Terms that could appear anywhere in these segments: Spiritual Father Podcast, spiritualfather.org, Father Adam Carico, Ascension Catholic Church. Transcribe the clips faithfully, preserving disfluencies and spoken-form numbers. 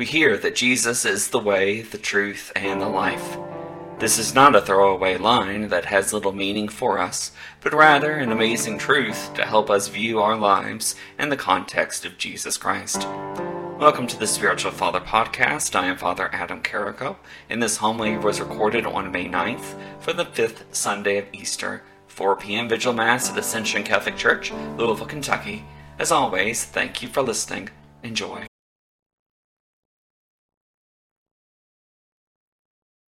we hear that Jesus is the way, the truth, and the life. This is not a throwaway line that has little meaning for us, but rather an amazing truth to help us view our lives in the context of Jesus Christ. Welcome to the Spiritual Father Podcast. I am Father Adam Carico, and this homily was recorded on May ninth for the fifth Sunday of Easter, four p.m. Vigil Mass at Ascension Catholic Church, Louisville, Kentucky. As always, thank you for listening. Enjoy.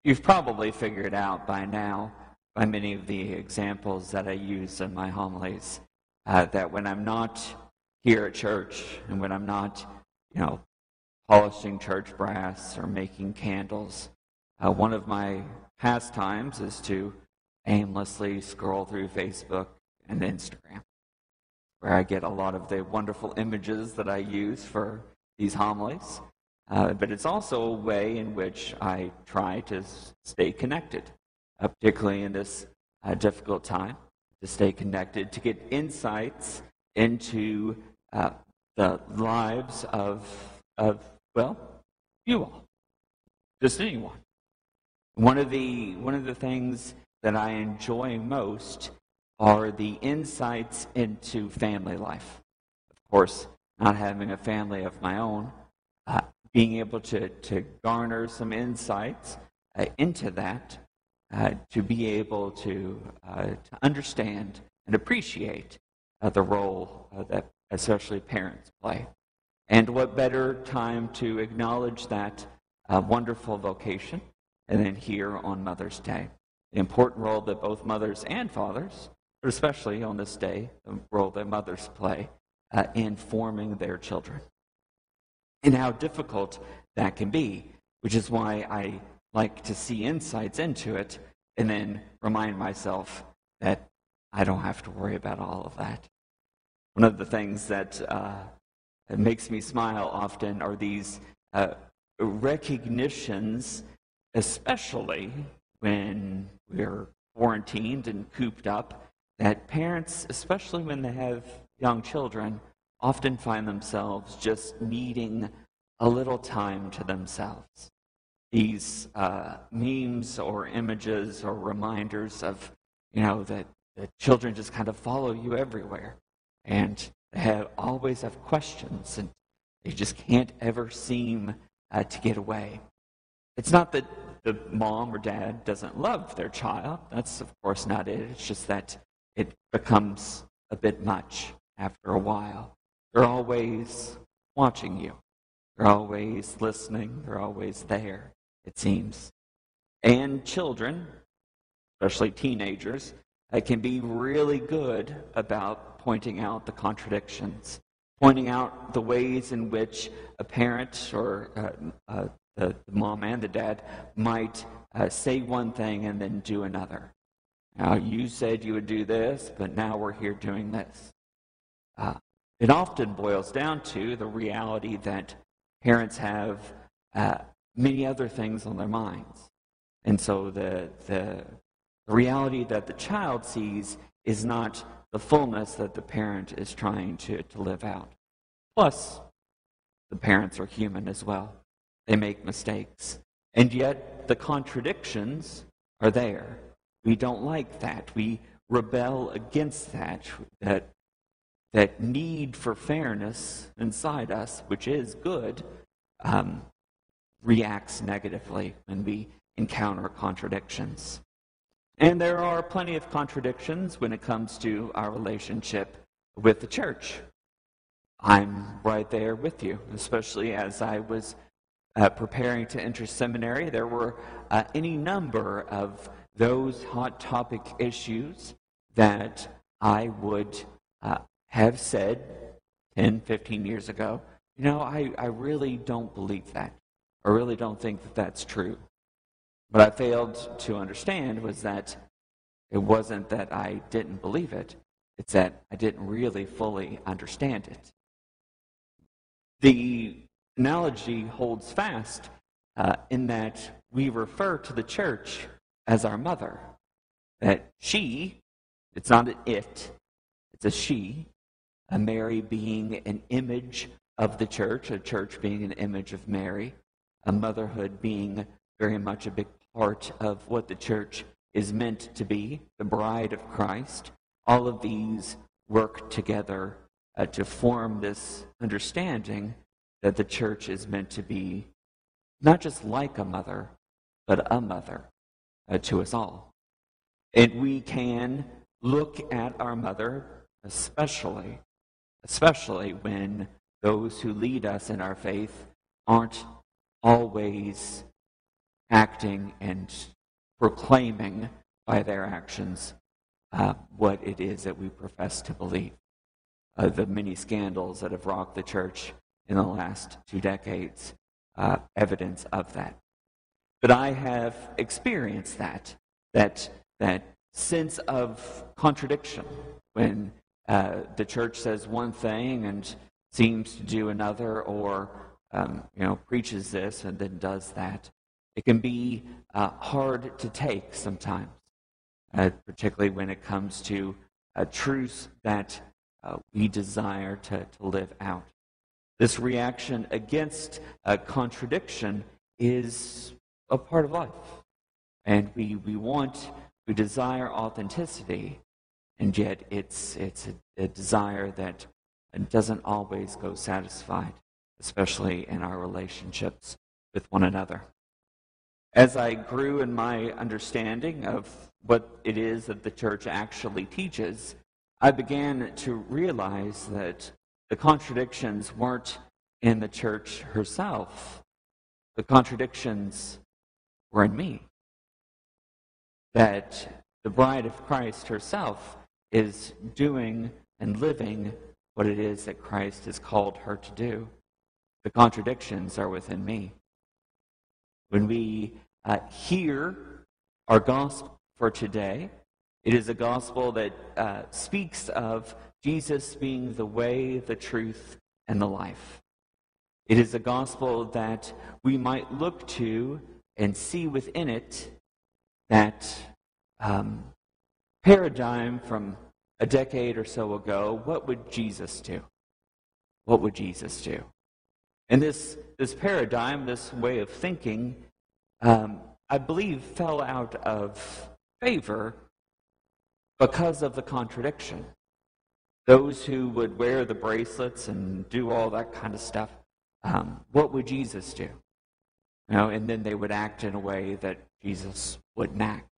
You've probably figured out by now, by many of the examples that I use in my homilies, uh, that when I'm not here at church and when I'm not, you know, polishing church brass or making candles, uh, one of my pastimes is to aimlessly scroll through Facebook and Instagram, where I get a lot of the wonderful images that I use for these homilies. Uh, but it's also a way in which I try to stay connected, uh, particularly in this uh, difficult time, to stay connected, to get insights into uh, the lives of, of, well, you all, just anyone. One of the one of the things that I enjoy most are the insights into family life. Of course, not having a family of my own, uh, being able to, to garner some insights uh, into that, uh, to be able to, uh, to understand and appreciate uh, the role uh, that especially parents play. And what better time to acknowledge that uh, wonderful vocation than here on Mother's Day. The important role that both mothers and fathers, but especially on this day, the role that mothers play uh, in forming their children, and how difficult that can be, which is why I like to see insights into it and then remind myself that I don't have to worry about all of that. One of the things that, uh, that makes me smile often are these uh, recognitions, especially when we're quarantined and cooped up, that parents, especially when they have young children, often find themselves just needing a little time to themselves. These uh, memes or images or reminders of, you know, that the children just kind of follow you everywhere, and they have, always have questions, and they just can't ever seem uh, to get away. It's not that the mom or dad doesn't love their child. That's, of course, not it. It's just that it becomes a bit much after a while. They're always watching you. They're always listening. They're always there, it seems. And children, especially teenagers, can be really good about pointing out the contradictions, pointing out the ways in which a parent or uh, uh, the, the mom and the dad might uh, say one thing and then do another. Now, you said you would do this, but now we're here doing this. Uh, It often boils down to the reality that parents have uh, many other things on their minds. And so the, the reality that the child sees is not the fullness that the parent is trying to, to live out. Plus, the parents are human as well. They make mistakes. And yet, the contradictions are there. We don't like that. We rebel against that. that That need for fairness inside us, which is good, um, reacts negatively when we encounter contradictions. And there are plenty of contradictions when it comes to our relationship with the church. I'm right there with you, especially as I was uh, preparing to enter seminary. There were uh, any number of those hot topic issues that I would uh, have said ten, fifteen years ago, you know, I, I really don't believe that. I really don't think that that's true. What I failed to understand was that it wasn't that I didn't believe it, it's that I didn't really fully understand it. The analogy holds fast uh, in that we refer to the church as our mother, that she, it's not an it, it's a she, Mary being an image of the church, a church being an image of Mary, uh, motherhood being very much a big part of what the church is meant to be, the bride of Christ. All of these work together uh, to form this understanding that the church is meant to be not just like a mother, but a mother uh, to us all. And we can look at our mother, especially, especially when those who lead us in our faith aren't always acting and proclaiming by their actions uh, what it is that we profess to believe. Uh, the many scandals that have rocked the church in the last two decades, uh, evidence of that. But I have experienced that, that, that sense of contradiction when uh, the church says one thing and seems to do another, or um, you know, preaches this and then does that. It can be uh, hard to take sometimes, uh, particularly when it comes to uh, truths that uh, we desire to, to live out. This reaction against uh, contradiction is a part of life. And we, we want, we desire authenticity, and yet it's, it's a, a desire that doesn't always go satisfied, especially in our relationships with one another. As I grew in my understanding of what it is that the church actually teaches, I began to realize that the contradictions weren't in the church herself. The contradictions were in me. That the bride of Christ herself is doing and living what it is that Christ has called her to do. The contradictions are within me. When we uh, hear our gospel for today, it is a gospel that uh, speaks of Jesus being the way, the truth, and the life. It is a gospel that we might look to and see within it that um, paradigm from a decade or so ago. What would Jesus do? What would Jesus do? And this, this paradigm, this way of thinking, um, I believe fell out of favor because of the contradiction. Those who would wear the bracelets and do all that kind of stuff, um, what would Jesus do? You know, and then they would act in a way that Jesus wouldn't act.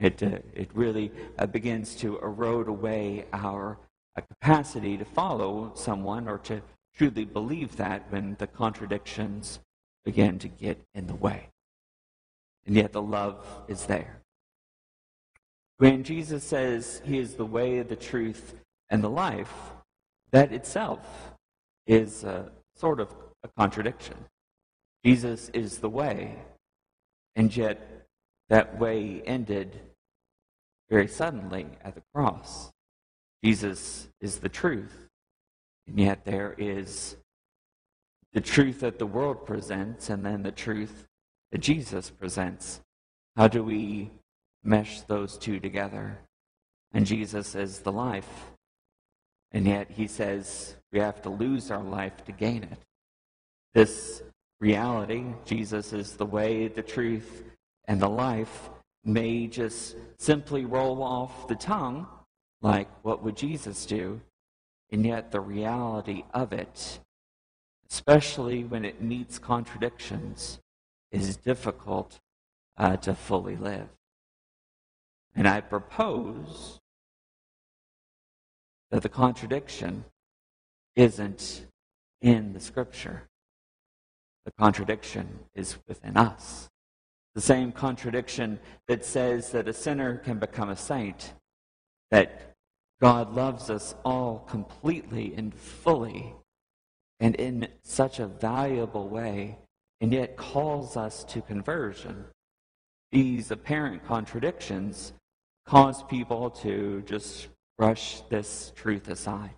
It, uh, it really uh, begins to erode away our uh, capacity to follow someone or to truly believe that when the contradictions begin to get in the way. And yet the love is there. When Jesus says he is the way, the truth, and the life, that itself is a, sort of a contradiction. Jesus is the way, and yet that way ended very suddenly at the cross. Jesus is the truth. And yet there is the truth that the world presents and then the truth that Jesus presents. How do we mesh those two together? And Jesus is the life. And yet he says we have to lose our life to gain it. This reality, Jesus is the way, the truth, and the life, may just simply roll off the tongue like, what would Jesus do? And yet the reality of it, especially when it meets contradictions, is difficult uh, to fully live. And I propose that the contradiction isn't in the Scripture. The contradiction is within us. The same contradiction that says that a sinner can become a saint, that God loves us all completely and fully and in such a valuable way, and yet calls us to conversion. These apparent contradictions cause people to just brush this truth aside.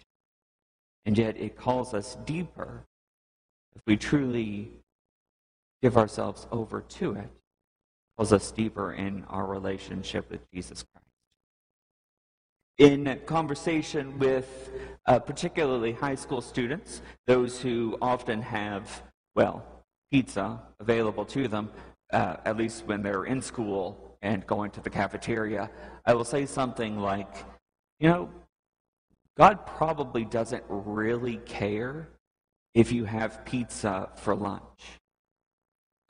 And yet it calls us deeper if we truly give ourselves over to it. It calls us deeper in our relationship with Jesus Christ. In conversation with uh, particularly high school students, those who often have, well, pizza available to them, uh, at least when they're in school and going to the cafeteria, I will say something like, you know, God probably doesn't really care if you have pizza for lunch.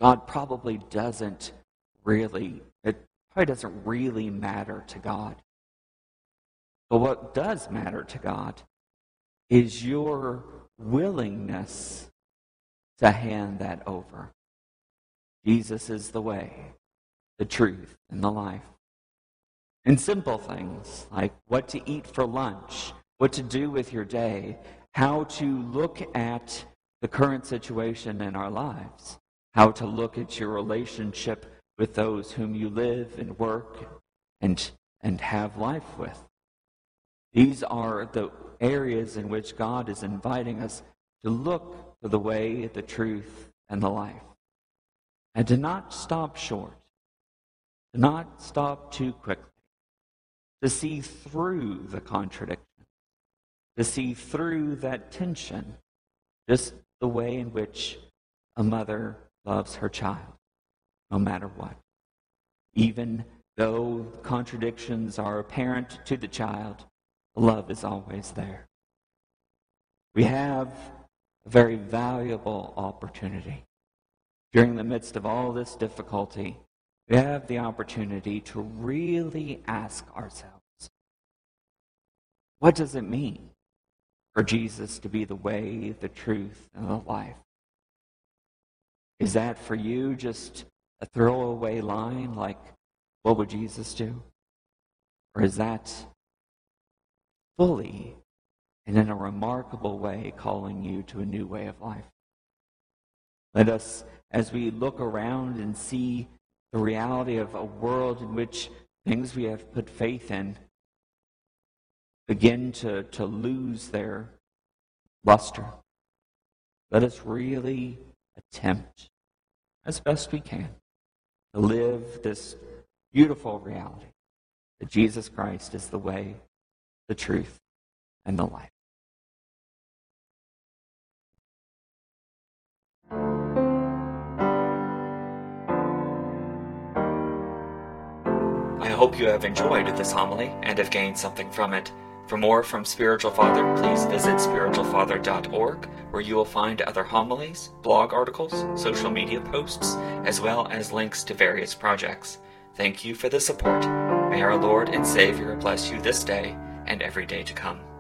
God probably doesn't really, it probably doesn't really matter to God. But what does matter to God is your willingness to hand that over. Jesus is the way, the truth, and the life. And simple things like what to eat for lunch, what to do with your day, how to look at the current situation in our lives, how to look at your relationship with those whom you live and work and, and have life with. These are the areas in which God is inviting us to look for the way, the truth, and the life. And to not stop short, to not stop too quickly, to see through the contradiction, to see through that tension, just the way in which a mother loves her child, no matter what. Even though contradictions are apparent to the child, love is always there. We have a very valuable opportunity. During the midst of all this difficulty, we have the opportunity to really ask ourselves, what does it mean for Jesus to be the way, the truth, and the life? Is that for you just a throwaway line like, what would Jesus do? Or is that fully and in a remarkable way calling you to a new way of life? Let us, as we look around and see the reality of a world in which things we have put faith in begin to, to lose their luster, let us really attempt, as best we can, to live this beautiful reality that Jesus Christ is the way, the truth, and the life. I hope you have enjoyed this homily and have gained something from it. For more from Spiritual Father, please visit spiritual father dot org, where you will find other homilies, blog articles, social media posts, as well as links to various projects. Thank you for the support. May our Lord and Savior bless you this day and every day to come.